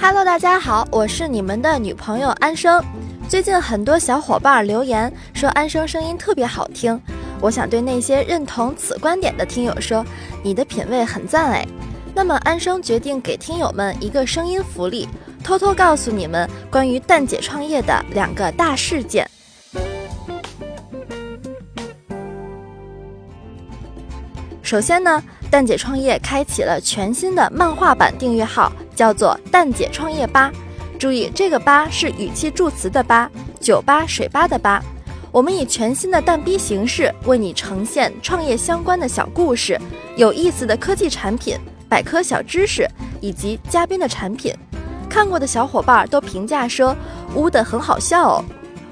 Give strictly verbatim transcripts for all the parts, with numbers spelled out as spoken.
Hello， 大家好，我是你们的女朋友安生。最近很多小伙伴留言说安生声音特别好听，我想对那些认同此观点的听友说，你的品味很赞哎。那么安生决定给听友们一个声音福利，偷偷告诉你们关于蛋姐创业的两个大事件。首先呢，蛋姐创业开启了全新的漫画版订阅号，叫做蛋姐创业吧。注意，这个吧是语气助词的吧，酒吧水吧的吧。我们以全新的蛋逼形式为你呈现创业相关的小故事、有意思的科技产品、百科小知识以及嘉宾的产品。看过的小伙伴都评价说，呜的很好笑哦。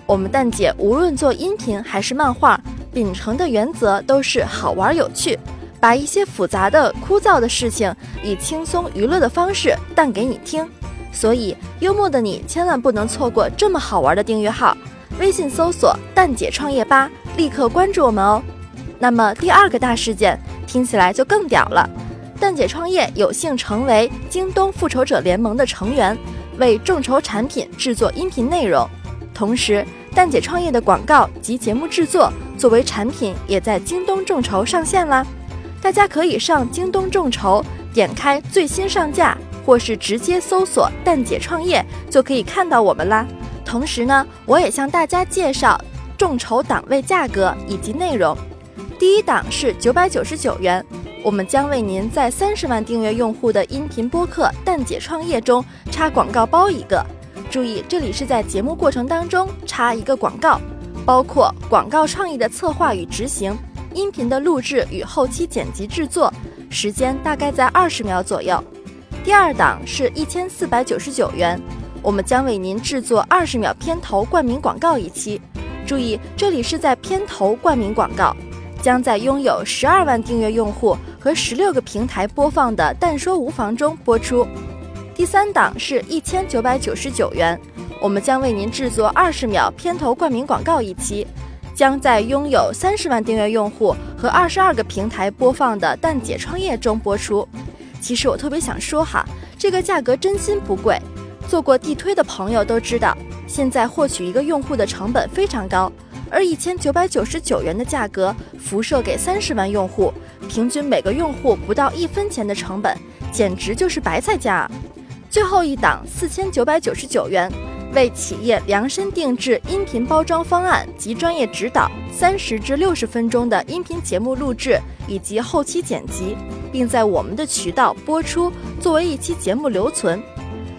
我们蛋姐无论做音频还是漫画，秉承的原则都是好玩有趣。把一些复杂的枯燥的事情以轻松娱乐的方式淡给你听，所以幽默的你千万不能错过这么好玩的订阅号，微信搜索蛋姐创业吧，立刻关注我们哦。那么第二个大事件听起来就更屌了，蛋姐创业有幸成为京东复仇者联盟的成员，为众筹产品制作音频内容，同时蛋姐创业的广告及节目制作作为产品也在京东众筹上线啦。大家可以上京东众筹，点开最新上架，或是直接搜索蛋姐创业就可以看到我们啦。同时呢，我也向大家介绍众筹档位价格以及内容。第一档是九百九十九元，我们将为您在三十万订阅用户的音频播客蛋姐创业中插广告包一个。注意，这里是在节目过程当中插一个广告，包括广告创意的策划与执行，音频的录制与后期剪辑制作，时间大概在二十秒左右。第二档是一千四百九十九元，我们将为您制作二十秒片头冠名广告一期。注意，这里是在片头冠名广告，将在拥有十二万订阅用户和十六个平台播放的《但说无妨》中播出。第三档是一千九百九十九元，我们将为您制作二十秒片头冠名广告一期。将在拥有三十万订阅用户和二十二个平台播放的蛋姐创业中播出。其实我特别想说哈，这个价格真心不贵，做过地推的朋友都知道，现在获取一个用户的成本非常高，而一千九百九十九元的价格辐射给三十万用户，平均每个用户不到一分钱的成本，简直就是白菜价啊。最后一档四千九百九十九元。为企业量身定制音频包装方案及专业指导，三十至六十分钟的音频节目录制以及后期剪辑，并在我们的渠道播出，作为一期节目留存。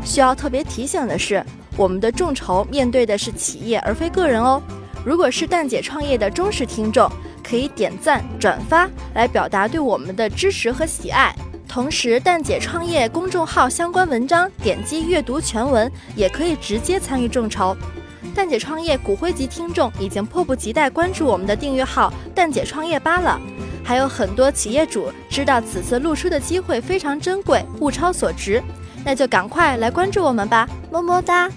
需要特别提醒的是，我们的众筹面对的是企业而非个人哦。如果是蛋姐创业的忠实听众，可以点赞转发来表达对我们的支持和喜爱。同时，蛋姐创业公众号相关文章点击阅读全文，也可以直接参与众筹。蛋姐创业骨灰级听众已经迫不及待关注我们的订阅号蛋姐创业吧了，还有很多企业主知道此次露出的机会非常珍贵，物超所值，那就赶快来关注我们吧，么么哒。